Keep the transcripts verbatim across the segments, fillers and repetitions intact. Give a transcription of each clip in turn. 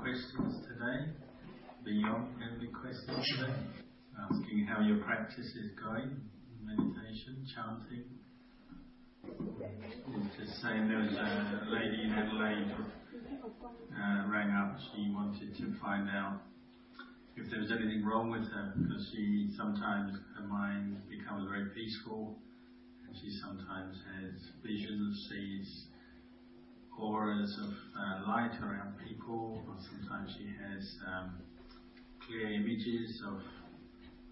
questions today, beyond friendly questions today, asking how your practice is going, meditation, chanting. Just saying there was a lady in Adelaide uh, rang up, she wanted to find out if there was anything wrong with her, because she sometimes, her mind becomes very peaceful, and she sometimes has visions, sees auras of uh, light around people, or sometimes she has um, clear images of,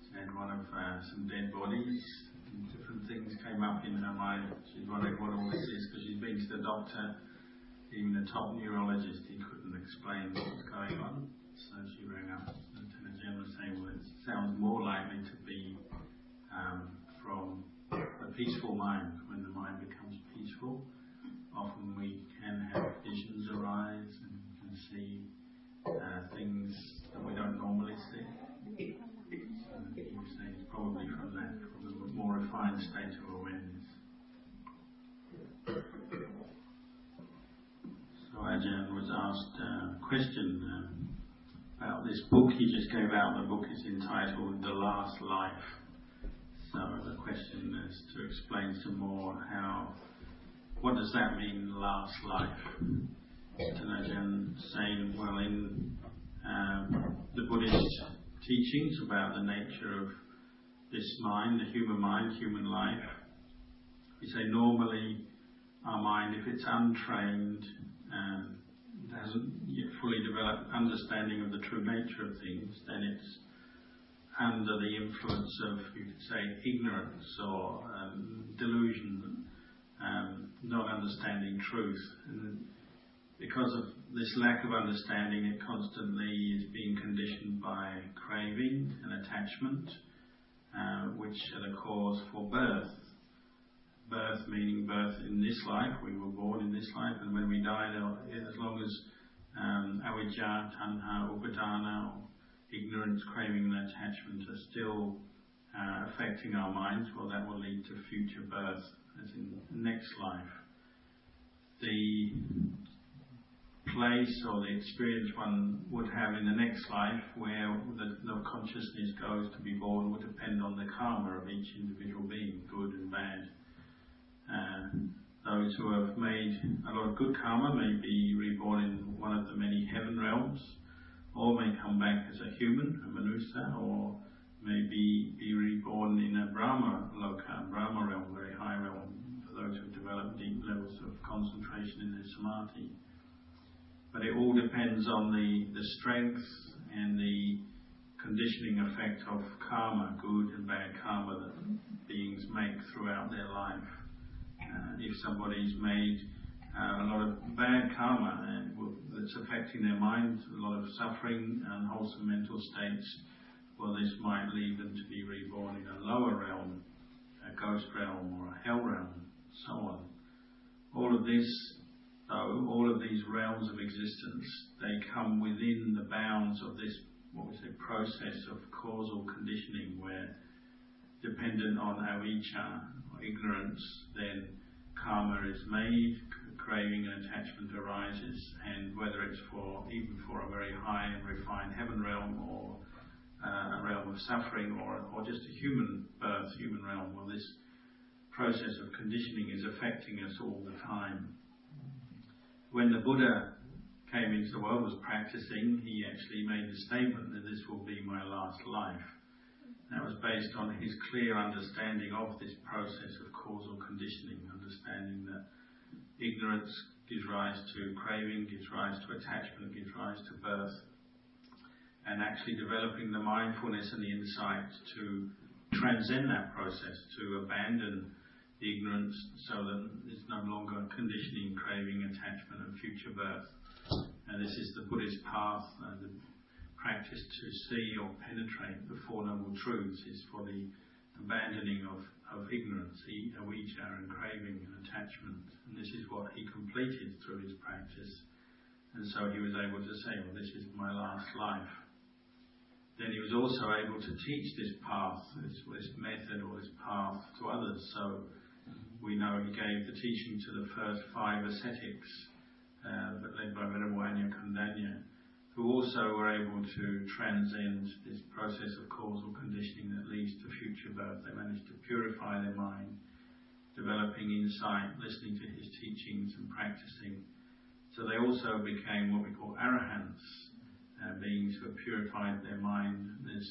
she had one of uh, some dead bodies, and different things came up in her mind. She's wondering what all this is, because she's been to the doctor, even the top neurologist, he couldn't explain what was going on, so she rang up. Saying, well, it sounds more likely to be um, from a peaceful mind. When the mind becomes peaceful, often we can have visions arise and can see uh, things that we don't normally see. So you would say it's probably from that, from a more refined state of awareness. So Ajahn was asked a question. Uh, About this book he just gave out. The book is entitled The Last Life. So the question is to explain some more how, what does that mean, last life? Tanajan saying, well, in um, the Buddhist teachings about the nature of this mind, the human mind, human life, we say normally our mind, if it's untrained, um, hasn't yet fully developed understanding of the true nature of things, then it's under the influence of, you could say, ignorance or um, delusion, um, not understanding truth. And because of this lack of understanding, it constantly is being conditioned by craving and attachment, uh, which are the cause for birth. Birth meaning birth in this life, we were born in this life, and when we die, as long as um, avijja, tanha, upadana, or ignorance, craving and attachment are still uh, affecting our minds, well, that will lead to future birth, as in next life. The place or the experience one would have in the next life, where the, the consciousness goes to be born, would depend on the karma of each individual being, good and bad. Uh, those who have made a lot of good karma may be reborn in one of the many heaven realms, or may come back as a human, a manusa, or may be, be reborn in a Brahma loka, Brahma realm, very high realm, for those who have developed deep levels of concentration in their samadhi. But it all depends on the, the strength and the conditioning effect of karma, good and bad karma that beings make throughout their life. Uh, if somebody's made uh, a lot of bad karma and will, that's affecting their mind, a lot of suffering, unwholesome mental states, well, this might lead them to be reborn in a lower realm, a ghost realm or a hell realm, so on. All of this, though, all of these realms of existence, they come within the bounds of this, what we say, process of causal conditioning, where dependent on avijja, ignorance, then karma is made, craving and attachment arises, and whether it's for even for a very high and refined heaven realm, or uh, a realm of suffering, or, or just a human birth, human realm, well, this process of conditioning is affecting us all the time. When the Buddha came into the world, was practicing, he actually made the statement that this will be my last life. That was based on his clear understanding of this process of causal conditioning, understanding that ignorance gives rise to craving, gives rise to attachment, gives rise to birth, and actually developing the mindfulness and the insight to transcend that process, to abandon the ignorance so that it's no longer conditioning, craving, attachment and future birth. And this is the Buddhist path. Uh, the practice to see or penetrate the Four Noble Truths is for the abandoning of, of ignorance, avijja and craving and attachment. And this is what he completed through his practice. And so he was able to say, well, this is my last life. Then he was also able to teach this path, this, this method or this path to others. So we know he gave the teaching to the first five ascetics, uh, led by Venerable Kondañña, who also were able to transcend this process of causal conditioning that leads to future birth. They managed to purify their mind, developing insight, listening to his teachings and practicing. So they also became what we call arahants, uh, beings who have purified their mind. There's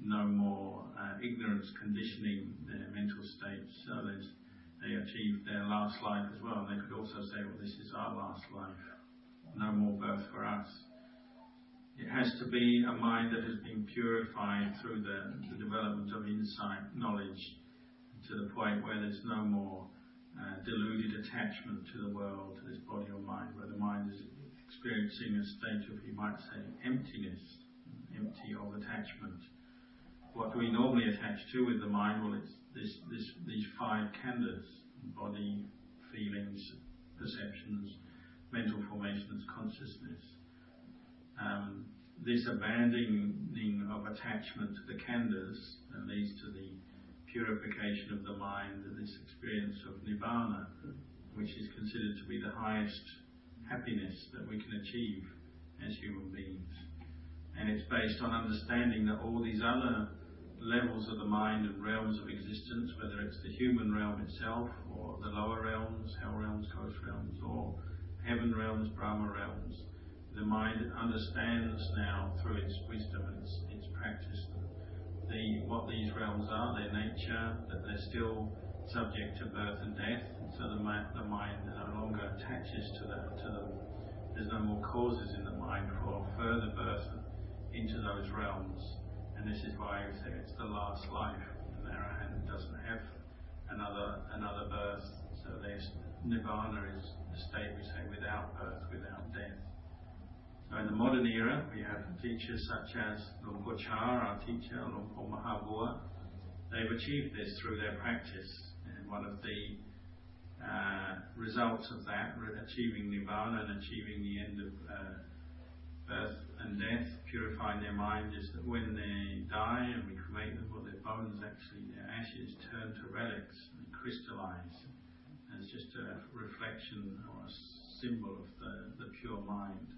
no more uh, ignorance conditioning their mental states. So there's, they achieved their last life as well. They could also say, well, this is our last life. No more birth for us. It has to be a mind that has been purified through the, the development of insight, knowledge, to the point where there's no more uh, deluded attachment to the world, to this body or mind, where the mind is experiencing a state of, you might say, emptiness, empty of attachment. What do we normally attach to with the mind? Well, it's this, this, these five khandhas: body, feelings, perceptions, mental formations, consciousness. Um, this abandoning of attachment to the khandhas uh, leads to the purification of the mind and this experience of nibbana, which is considered to be the highest happiness that we can achieve as human beings. And it's based on understanding that all these other levels of the mind and realms of existence, whether it's the human realm itself or the lower realms, hell realms, ghost realms, or heaven realms, Brahma realms, the mind understands now through its wisdom and its, its practice the, what these realms are, their nature, that they're still subject to birth and death. So the, the mind no longer attaches to, that, to them. There's no more causes in the mind for further birth into those realms. And this is why we say it's the last life. And the Arahant doesn't have another, another birth. So there's Nibbana is the state, we say, without birth, without death. So in the modern era, we have teachers such as Luangpor Chah, our teacher, Luang Por Mahā Boowa. They've achieved this through their practice, and one of the uh, results of that, achieving Nibbana and achieving the end of uh, birth and death, purifying their mind, is that when they die and we cremate them, well, their bones actually, their ashes turn to relics and crystallize. And it's just a reflection or a symbol of the, the pure mind.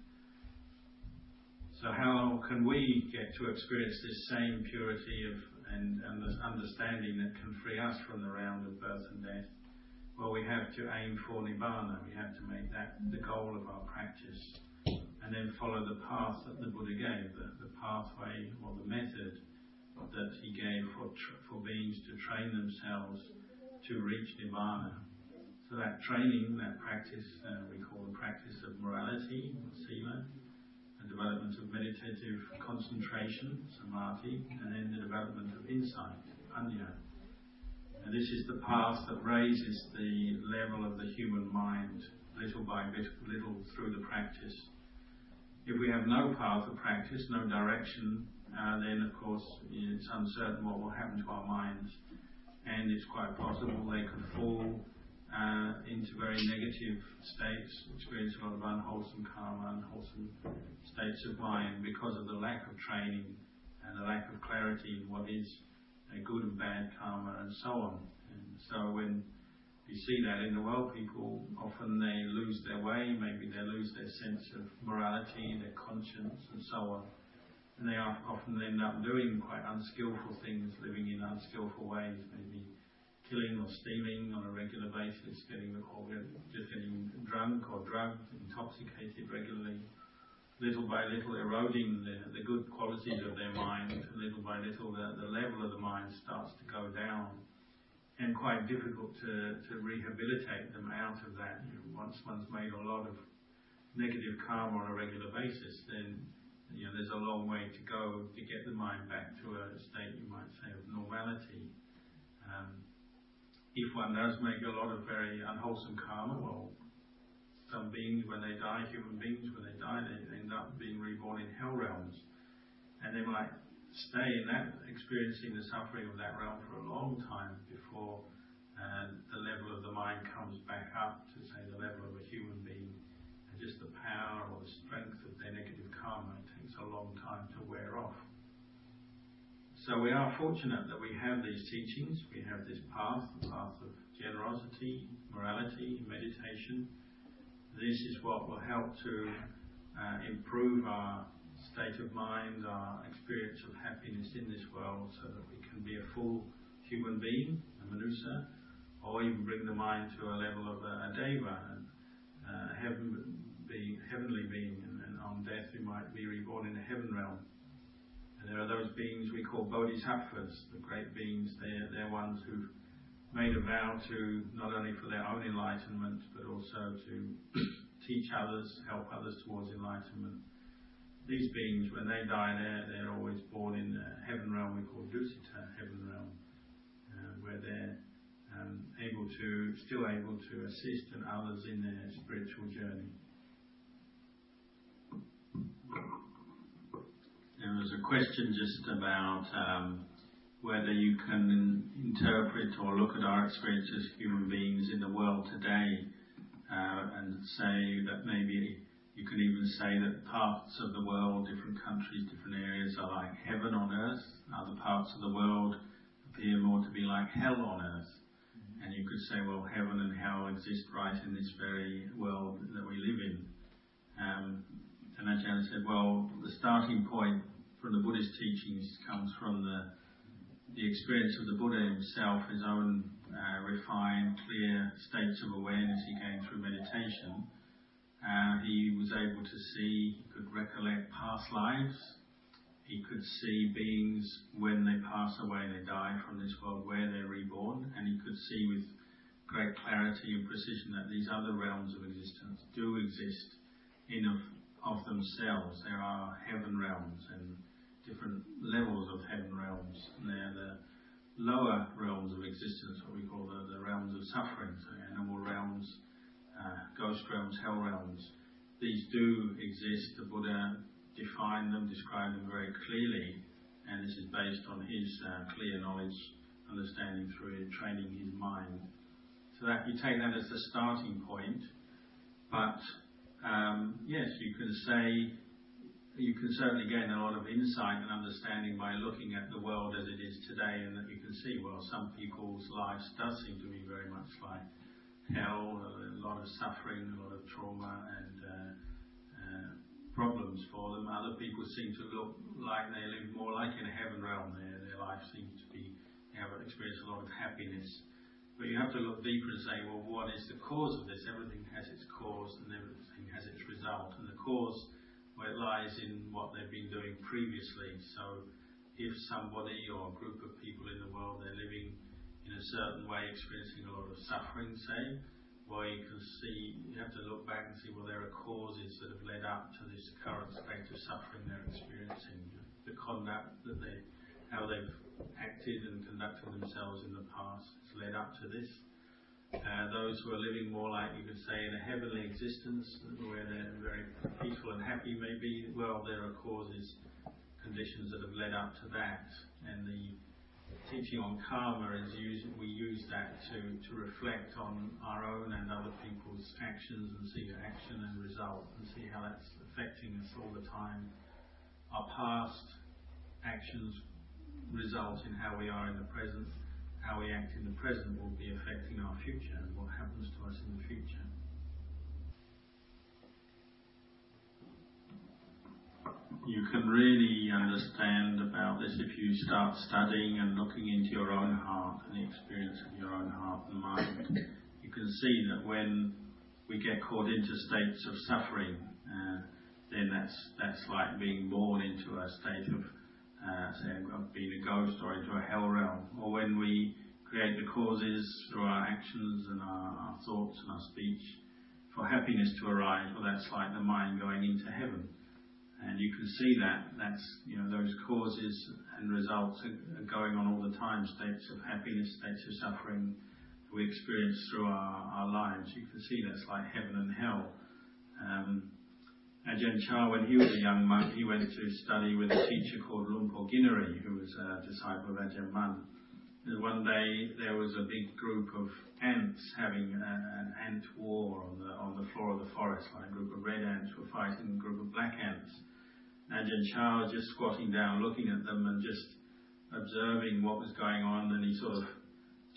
So how can we get to experience this same purity of and, and this understanding that can free us from the round of birth and death? Well, we have to aim for Nibbana. We have to make that the goal of our practice, and then follow the path that the Buddha gave, the, the pathway or the method that he gave for, tr for beings to train themselves to reach Nibbana. So that training, that practice, uh, we call the practice of morality, or sila, development of meditative concentration, samadhi, and then the development of insight, panya. And this is the path that raises the level of the human mind, little by bit, little through the practice. If we have no path of practice, no direction, uh, then of course it's uncertain what will happen to our minds, and it's quite possible they could fall Uh, into very negative states, experience a lot of unwholesome karma, unwholesome states of mind because of the lack of training and the lack of clarity in what is a good and bad karma and so on. And so when you see that in the world, people often they lose their way, maybe they lose their sense of morality, their conscience and so on. And they often end up doing quite unskillful things, living in unskillful ways, maybe killing or stealing on a regular basis, getting or just getting drunk or drugged, intoxicated regularly, little by little eroding the, the good qualities of their mind. Little by little the, the level of the mind starts to go down, and quite difficult to, to rehabilitate them out of that. You know, once one's made a lot of negative karma on a regular basis, then you know, there's a long way to go to get the mind back to a state, you might say, of normality. Um, If one does make a lot of very unwholesome karma, well, some beings when they die, human beings when they die, they end up being reborn in hell realms, and they might stay in that, experiencing the suffering of that realm for a long time before uh, the level of the mind comes back up to, say, the level of a human being, and just the power or the strength of their negative karma takes a long time to wear off. So we are fortunate that we have these teachings, we have this path, the path of generosity, morality, meditation. This is what will help to uh, improve our state of mind, our experience of happiness in this world, so that we can be a full human being, a manusa, or even bring the mind to a level of a, a deva, uh, heaven being, heavenly being, and, and on death we might be reborn in the heaven realm. And there are those beings we call bodhisattvas, the great beings. They're, they're ones who've made a vow to not only for their own enlightenment, but also to teach others, help others towards enlightenment. These beings, when they die, they're, they're always born in the heaven realm we call Dusita, heaven realm, uh, where they're um, able to, still able to assist and others in their spiritual journey. There was a question just about um, whether you can interpret or look at our experience as human beings in the world today, uh, and say that maybe you can even say that parts of the world, different countries, different areas, are like heaven on earth. Other parts of the world appear more to be like hell on earth. Mm-hmm. And you could say, well, heaven and hell exist right in this very world that we live in. Um, and Ajahn said, well, the starting point from the Buddhist teachings comes from the the experience of the Buddha himself, his own uh, refined, clear states of awareness he gained through meditation. Uh, he was able to see, he could recollect past lives. He could see beings when they pass away, they die from this world, where they're reborn, and he could see with great clarity and precision that these other realms of existence do exist in of, of themselves. There are heaven realms and different levels of heaven realms, and they're the lower realms of existence, what we call the, the realms of suffering, so animal realms, Uh, ghost realms, hell realms. These do exist. The Buddha defined them, described them very clearly, and this is based on his uh, clear knowledge, understanding through training his mind. So that you take that as the starting point. But um, yes, you can say, you can certainly gain a lot of insight and understanding by looking at the world as it is today, and that you can see, well, some people's lives does seem to be very much like hell, a lot of suffering, a lot of trauma and uh, uh, problems for them. Other people seem to look like they live more like in a heaven realm. Their, their life seems to be, they have experienced a lot of happiness. But you have to look deeper and say, well, what is the cause of this? Everything has its cause and everything has its result. And the cause, well, it lies in what they've been doing previously. So if somebody or a group of people in the world, they're living in a certain way, experiencing a lot of suffering, say, well, you can see, you have to look back and see, well, there are causes that have led up to this current state of suffering they're experiencing, the conduct that they, how they've acted and conducted themselves in the past has led up to this. Uh, those who are living more like, you could say, in a heavenly existence, where they're very peaceful and happy maybe, well, there are causes, conditions that have led up to that, and the teaching on karma is use, we use that to, to reflect on our own and other people's actions and see action and result and see how that's affecting us all the time. Our past actions result in how we are in the present. How we act in the present will be affecting our future and what happens to us in the future. You can really understand about this if you start studying and looking into your own heart and the experience of your own heart and mind. You can see that when we get caught into states of suffering, uh, then that's that's like being born into a state of, uh, say, of being a ghost or into a hell realm. Or when we create the causes through our actions and our, our thoughts and our speech for happiness to arise, well, that's like the mind going into heaven. And you can see that, that's, you know, those causes and results are going on all the time, states of happiness, states of suffering we experience through our, our lives. You can see that's like heaven and hell. Um, Ajahn Chah, when he was a young monk, he went to study with a teacher called Luangpor Chah, who was a disciple of Ajahn Mun. And one day there was a big group of ants having a, an ant war on the on the floor of the forest. Like a group of red ants were fighting a group of black ants. Ajahn Chah was just squatting down, looking at them and just observing what was going on. And he sort of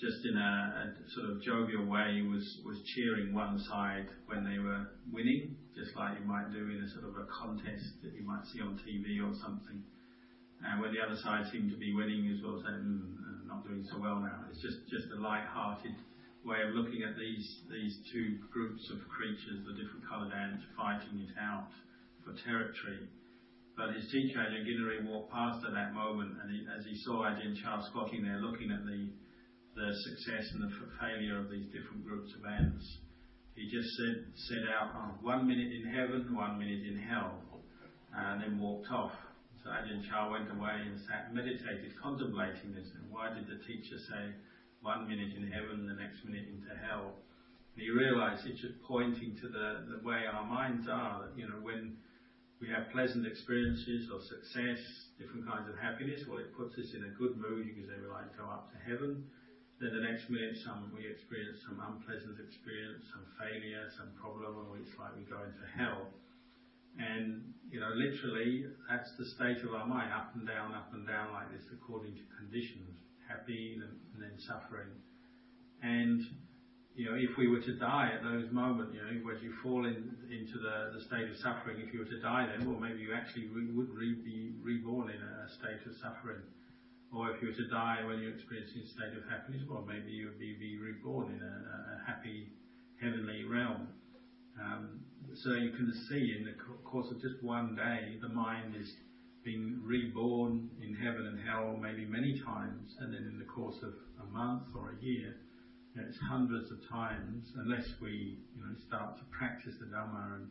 just in a, a sort of jovial way, was, was cheering one side when they were winning, just like you might do in a sort of a contest that you might see on T V or something. And when the other side seemed to be winning, you sort of say, mm, not doing so well now. It's just, just a light-hearted way of looking at these, these two groups of creatures, the different coloured ants, fighting it out for territory. But his teacher, Ajahn Kinnaree, walked past at that moment, and he, as he saw Ajahn Chah squatting there looking at the, the success and the failure of these different groups of ants, he just said, said out, oh, one minute in heaven, one minute in hell, and then walked off. So Ajahn Chah went away and sat, meditated, contemplating this. And why did the teacher say one minute in heaven, the next minute into hell? And he realized it's just pointing to the, the way our minds are. That, you know, when we have pleasant experiences or success, different kinds of happiness, well, it puts us in a good mood because they would like to go up to heaven. Then the next minute, some we experience some unpleasant experience, some failure, some problem, or it's like we go into hell. And, you know, literally, that's the state of our mind, up and down, up and down like this, according to conditions, happy and, and then suffering. And, you know, if we were to die at those moments, you know, where you fall in, into the, the state of suffering, if you were to die then, well, maybe you actually re- would re- be reborn in a state of suffering. Or if you were to die when you're experiencing a state of happiness, well, maybe you would be, be reborn in a, a happy, heavenly realm. Um, so you can see in the course of just one day, the mind is being reborn in heaven and hell maybe many times, and then in the course of a month or a year, you know, it's hundreds of times, unless we, you know, start to practice the Dhamma and,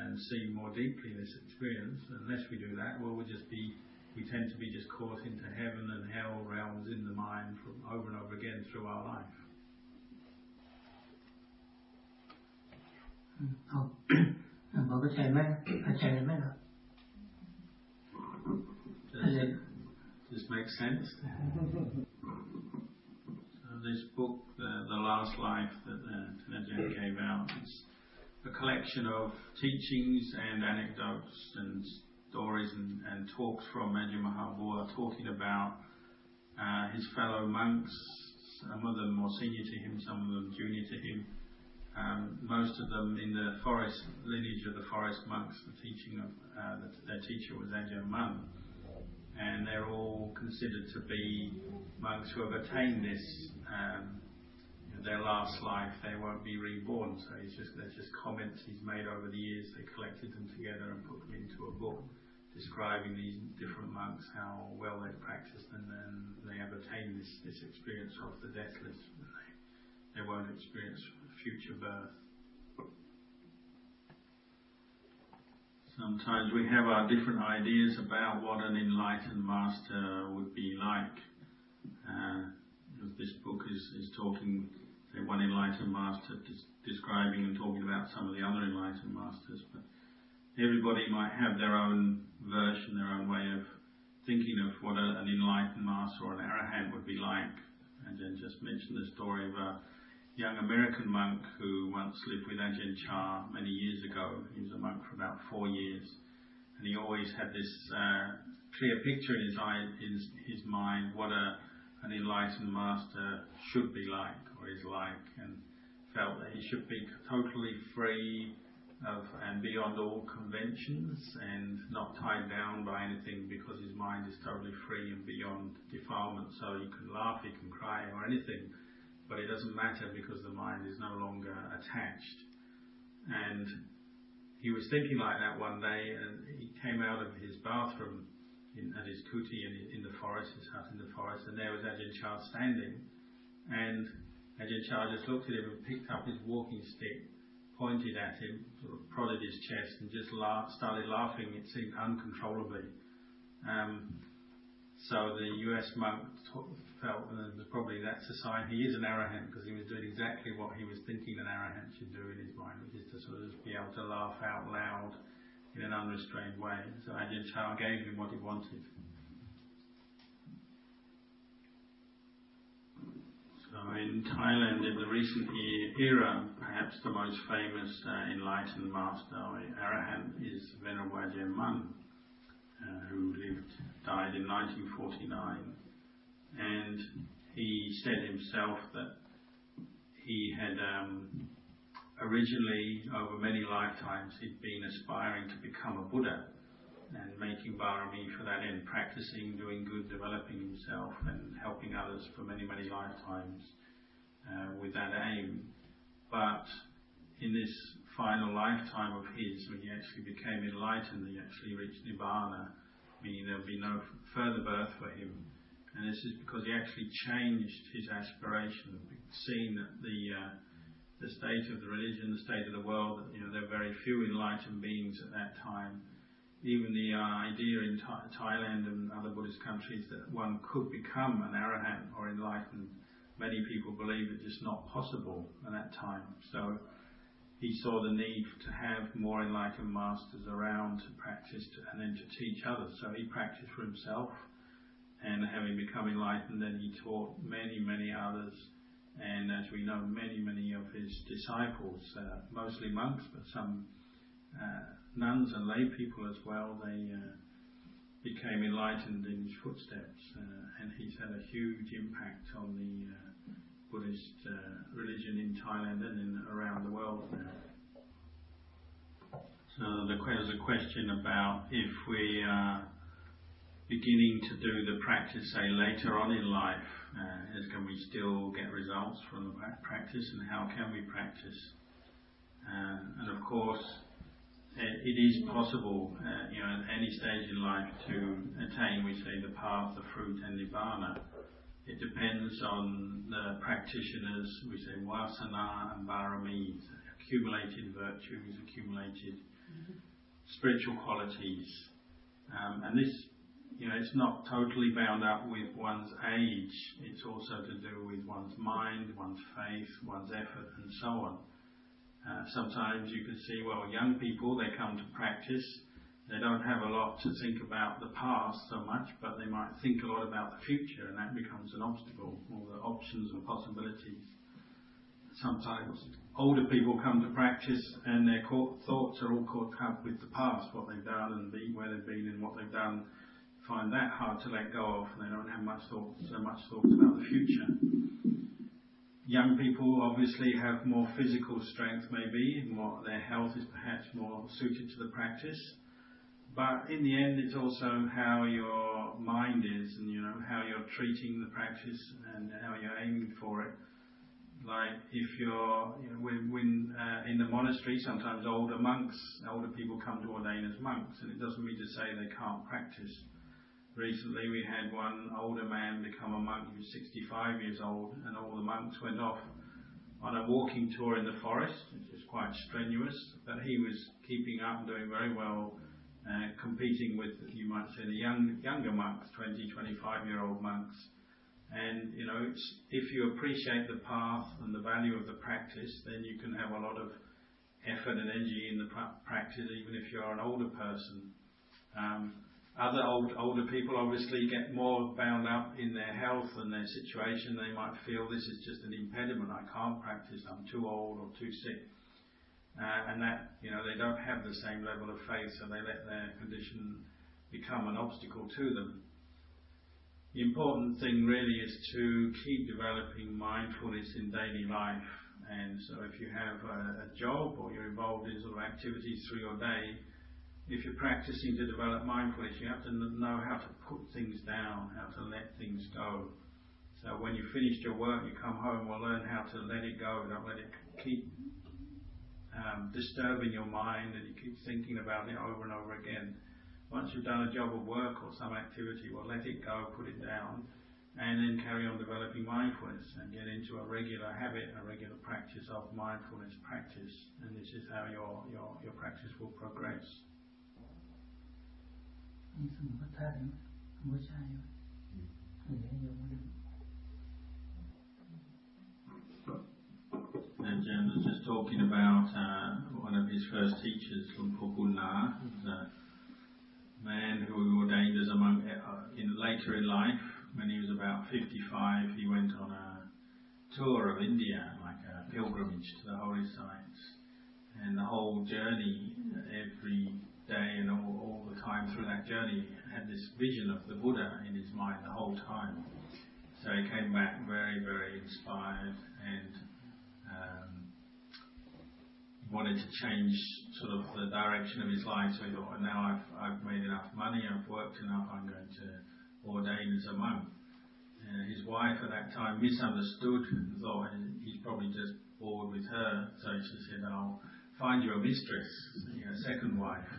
and see more deeply this experience. Unless we do that, well, we'll just be, we tend to be just caught into heaven and hell realms in the mind from over and over again through our life. Oh, Bố có chảy mát, phải chảy lên mát rồi. Does this make sense? So this book, uh, The Last Life, that uh, Tanajan gave out, is a collection of teachings and anecdotes and stories and, and talks from Ajahn Mahāvā Boowa talking about uh, his fellow monks, some of them more senior to him, some of them junior to him. Um, most of them in the forest lineage of the forest monks, the teaching of uh, the, their teacher was Ajahn Mun, and they're all considered to be monks who have attained this, um, their last life. They won't be reborn. So it's just there's just comments he's made over the years. They collected them together and put them into a book describing these different monks, how well they've practiced, and then they have attained this, this experience of the deathless. They, they won't experience future birth. Sometimes we have our different ideas about what an enlightened master would be like. Uh, this book is, is talking, say, one enlightened master des- describing and talking about some of the other enlightened masters, but everybody might have their own version, their own way of thinking of what a, an enlightened master or an arahant would be like. And then just mention the story of a young American monk who once lived with Ajahn Chah many years ago. He was a monk for about four years, and he always had this uh, clear picture in his eye, in his mind, what a, an enlightened master should be like or is like, and felt that he should be totally free of and beyond all conventions and not tied down by anything, because his mind is totally free and beyond defilement. So you can laugh, you can cry or anything, but it doesn't matter because the mind is no longer attached. And he was thinking like that one day, and he came out of his bathroom in, at his kuti in, in the forest, his hut in the forest, and there was Ajahn Chah standing. And Ajahn Chah just looked at him and picked up his walking stick, pointed at him, sort of prodded his chest, and just laugh, started laughing. It seemed uncontrollably. Um, so the U S monk t- felt uh, probably that's a sign he is an arahant, because he was doing exactly what he was thinking an arahant should do in his mind, which is to sort of just be able to laugh out loud in an unrestrained way. So Ajahn Chah gave him what he wanted. So in Thailand, in the recent era, perhaps the most famous uh, enlightened master or arahant is Venerable Ajahn Mun, uh, who lived, died in nineteen forty-nine. And he said himself that he had um, originally, over many lifetimes, he'd been aspiring to become a Buddha and making barami for that end, practicing, doing good, developing himself and helping others for many, many lifetimes uh, with that aim. But in this final lifetime of his, when he actually became enlightened, he actually reached Nibbana, meaning there would be no further birth for him. And this is because he actually changed his aspiration, seeing that the uh, the state of the religion, the state of the world, you know, there were very few enlightened beings at that time. Even the uh, idea in Th- Thailand and other Buddhist countries that one could become an arahant or enlightened, many people believe it's just not possible at that time. So he saw the need to have more enlightened masters around to practice to, and then to teach others. So he practiced for himself, and having become enlightened, then he taught many, many others. And as we know, many, many of his disciples, uh, mostly monks, but some uh, nuns and lay people as well, they uh, became enlightened in his footsteps. Uh, and he's had a huge impact on the uh, Buddhist uh, religion in Thailand and in, around the world now. So the, there's a question about if we are beginning to do the practice, say, later on in life, uh, is can we still get results from the practice, and how can we practice? Uh, and of course, it, it is possible, uh, you know, at any stage in life to attain, we say, the path, the fruit, and Nibbana. It depends on the practitioners, we say, wasana and barami, accumulated virtues, accumulated mm-hmm. spiritual qualities. Um, and this, you know, it's not totally bound up with one's age. It's also to do with one's mind, one's faith, one's effort, and so on. Uh, sometimes you can see, well, young people, they come to practice. They don't have a lot to think about the past so much, but they might think a lot about the future, and that becomes an obstacle, all the options and possibilities. Sometimes older people come to practice and their thoughts are all caught up with the past, what they've done and be, where they've been and what they've done, find that hard to let go of, and they don't have much thought, so much thoughts about the future. Young people obviously have more physical strength maybe, more, their health is perhaps more suited to the practice. But in the end, it's also how your mind is, and you know how you're treating the practice and how you're aiming for it. Like if you're you know, when, when uh, in the monastery, sometimes older monks, older people come to ordain as monks, and it doesn't mean to say they can't practice. Recently, we had one older man become a monk. He was sixty-five years old, and all the monks went off on a walking tour in the forest, which is quite strenuous, but he was keeping up and doing very well. Uh, competing with, you might say, the young, younger monks, twenty, twenty-five-year-old monks. And, you know, it's, if you appreciate the path and the value of the practice, then you can have a lot of effort and energy in the practice, even if you're an older person. Um, other old, older people obviously get more bound up in their health and their situation. They might feel this is just an impediment. I can't practice. I'm too old or too sick. Uh, and that, you know, they don't have the same level of faith, so they let their condition become an obstacle to them. The important thing really is to keep developing mindfulness in daily life. And so if you have a, a job or you're involved in sort of activities through your day, if you're practicing to develop mindfulness, you have to know how to put things down, how to let things go. So when you've finished your work, you come home, well, learn how to let it go, don't let it keep Um, disturbing your mind, and you keep thinking about it over and over again. Once you've done a job of work or some activity, well, let it go, put it down, and then carry on developing mindfulness and get into a regular habit, a regular practice of mindfulness practice, and this is how your, your, your practice will progress. Tanajan was just talking about uh, one of his first teachers, Lungpho Nguyen, a man who ordained as a monk in, later in life. When he was about fifty-five, he went on a tour of India, like a pilgrimage to the holy sites. And the whole journey, every day and all, all the time through that journey, had this vision of the Buddha in his mind the whole time. So he came back very, very inspired and um, wanted to change sort of the direction of his life. So he thought, well, now I've, I've made enough money, I've worked enough, I'm going to ordain as a monk. Uh, his wife at that time misunderstood and thought he's probably just bored with her. So she said, I'll find you a mistress, you know, a second wife.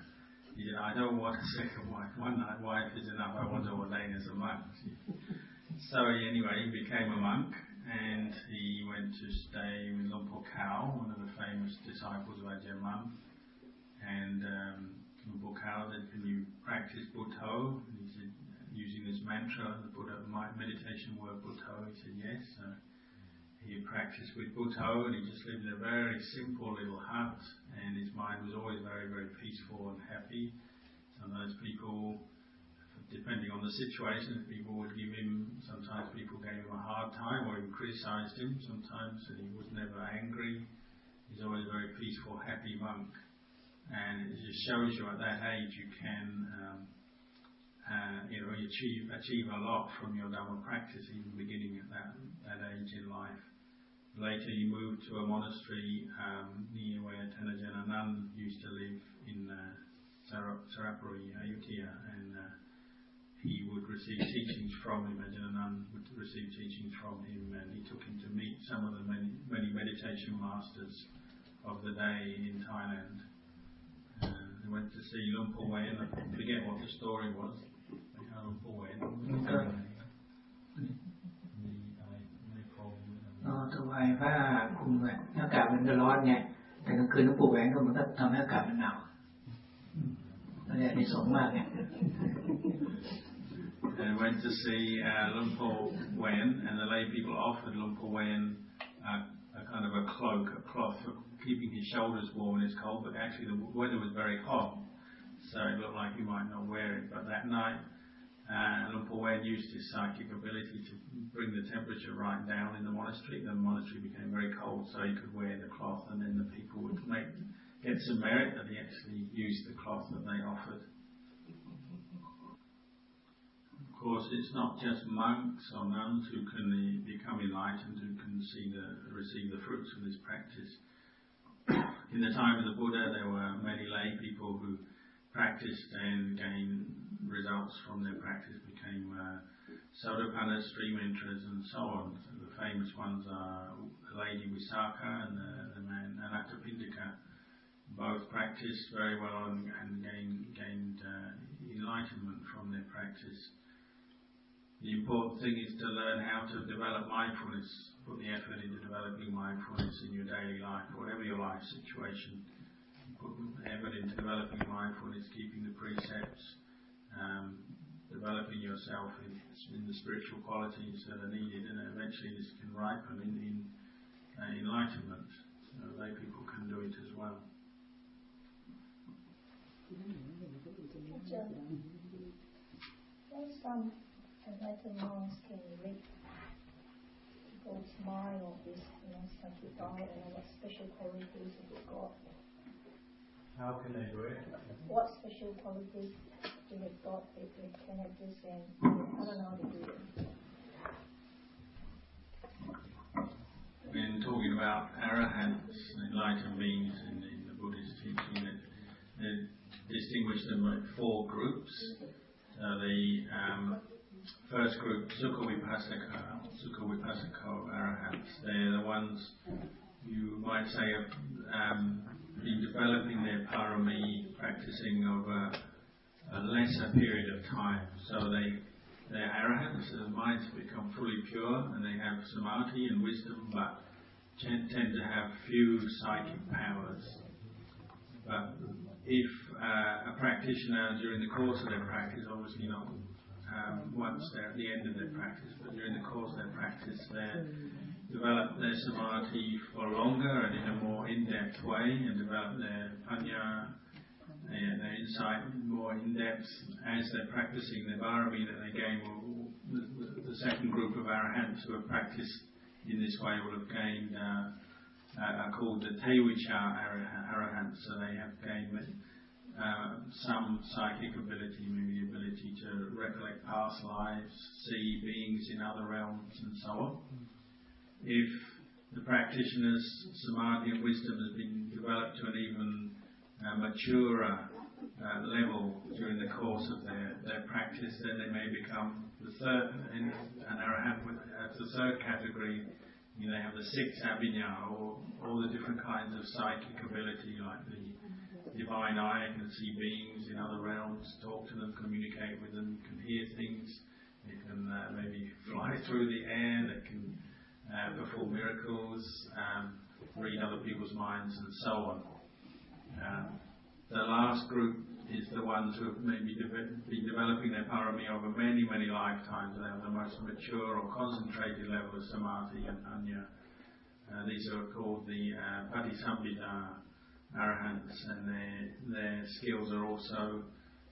He said, I don't want a second wife. One night wife is enough. I want to ordain as a monk. So anyway, he became a monk, and he went to stay with Lompokau, one of the famous disciples of Ajahn Mun. And um, Lompokau said, can you practice Buddho? And he said, using this mantra, the Buddha meditation word Buddho. He said, yes. So he practiced with Buddho, and he just lived in a very simple little hut, and his mind was always very, very peaceful and happy. Sometimes people, depending on the situation, people would give him, sometimes people gave him a hard time or even criticised him sometimes, and he was never angry. He's always a very peaceful, happy monk. And it just shows you at that age you can um, uh, you know, achieve, achieve a lot from your Dhamma practice, even beginning at that, that age in life. Later he moved to a monastery um, near where Tanajan Ananda used to live in uh, Sarapuri, Ayutthaya, and uh, he would receive teachings from him. Ajahn Ananda would receive teachings from him, and he took him to meet some of the many, many meditation masters of the day in Thailand. Uh, they went to see Luang Por Wai, and I forget what the story was. Luang Por Wai. They went to see uh, Luangpor Nguyen, and the lay people offered Luangpor Nguyen uh, a kind of a cloak, a cloth for keeping his shoulders warm when it's cold, but actually the weather was very hot, so it looked like he might not wear it. But that night, uh, Luangpor Nguyen used his psychic ability to bring the temperature right down in the monastery. The monastery became very cold, so he could wear the cloth, and then the people would make, get some merit that he actually used the cloth that they offered. Of course, it's not just monks or nuns who can uh, become enlightened, who can see the, receive the fruits of this practice. In the time of the Buddha, there were many lay people who practiced and gained results from their practice, became uh, sotapannas, stream enterers, and so on. So the famous ones are Lady Wisaka and the, the man Anattapindaka. Both practiced very well and, and gained, gained uh, enlightenment from their practice. The important thing is to learn how to develop mindfulness, put the effort into developing mindfulness in your daily life, whatever your life situation. Put effort into developing mindfulness, keeping the precepts, um, developing yourself in, in the spiritual qualities that are needed, and eventually this can ripen in, in uh, enlightenment. So lay people can do it as well. There's some Tibetan monks can read God's mind or his sankirtana and what special qualities of the God. How can they do it? What special qualities do the God they can have this and I don't know how they do it. We've been talking about arahants, enlightened beings in, in the Buddhist teaching that they distinguish them in four groups. Uh, the um, first group, Sukha Vipassaka, Sukha Vipassako arahants, they're the ones you might say have um, been developing their parami, practicing over a lesser period of time. So they, they're arahants, their minds become fully pure, and they have samadhi and wisdom, but tend, tend to have few psychic powers. But if uh, a practitioner during the course of their practice, obviously not um, once they're at the end of their practice, but during the course of their practice, they develop their samadhi for longer and in a more in-depth way, and develop their panya, their, their insight more in-depth as they're practicing their bharami that they gain. Will, the, the second group of arahants who have practiced in this way will have gained uh, Uh, are called the Te Vichā arahants, so they have gained uh, some psychic ability, maybe the ability to recollect past lives, see beings in other realms and so on. If the practitioner's samadhi and wisdom has been developed to an even uh, maturer uh, level during the course of their, their practice, then they may become the third, and, and arahant with uh, the third category. You know, they have the six abhinya, or all the different kinds of psychic ability, like the divine eye can see beings in other realms, talk to them, communicate with them, can hear things, they can uh, maybe fly through the air, they can uh, perform miracles, um, read other people's minds, and so on. Um, the last group is the ones who have maybe de- been developing their parami over many, many lifetimes. They have the most mature or concentrated level of samadhi and anya. Uh, these are called the uh, patisambhita arahants, and their, their skills are also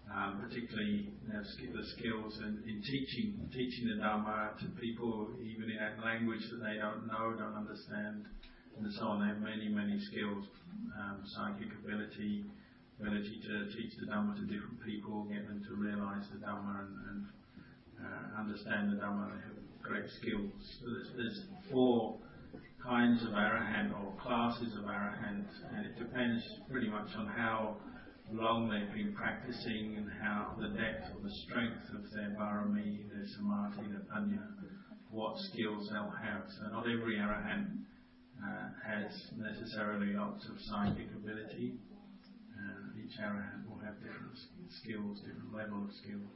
um, particularly uh, the skills in, in teaching, teaching the Dhamma to people, even in a language that they don't know, don't understand, and so on. They have many, many skills, um, psychic ability, ability to teach the Dhamma to different people, get them to realise the Dhamma and, and uh, understand the Dhamma. They have great skills. So there's, there's four kinds of arahant or classes of arahant, and it depends pretty much on how long they've been practicing and how the depth or the strength of their barami, their samadhi, their panya, what skills they'll have. So not every arahant uh, has necessarily lots of psychic ability. Uh, each arahant will have different skills, different level of skills.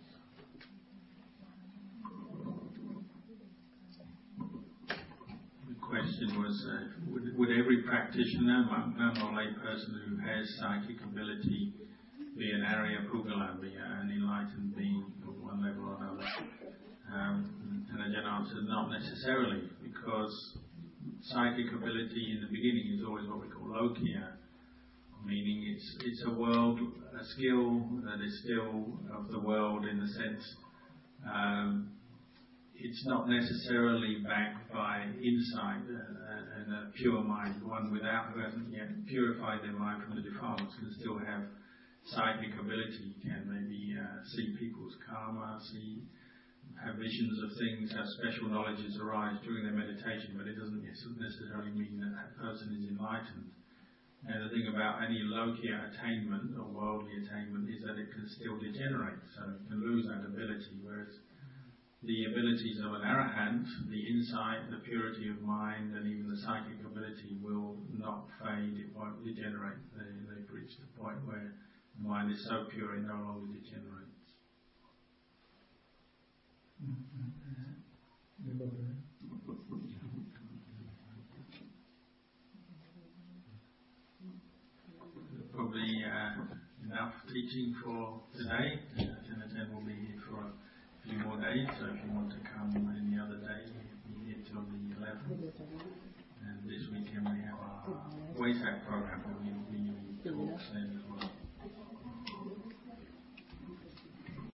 The question was, uh, would, would every practitioner, monk, nun, or lay person who has psychic ability be an Arya Pugala, be an enlightened being of one level or another? Um, and Ajahn answered, not necessarily, because psychic ability in the beginning is always what we call Lokiya, meaning it's it's a world, a skill that is still of the world in the sense um, it's not necessarily backed by insight uh, and a pure mind. One without who hasn't yet purified their mind from the defilements can still have psychic ability, can maybe uh, see people's karma, see, have visions of things, have special knowledges arise during their meditation, but it doesn't necessarily mean that that person is enlightened. And the thing about any Lokiya attainment or worldly attainment is that it can still degenerate, so it can lose that ability, whereas the abilities of an arahant, the insight, the purity of mind, and even the psychic ability will not fade, it won't degenerate. They, they've reached the point where the mind is so pure it no longer degenerates. Mm-hmm. Probably uh, enough teaching for today. Tanajan will be here for a few more days, so if you want to come any other day, you'll be here till the eleventh. And this weekend we have our Waisak program.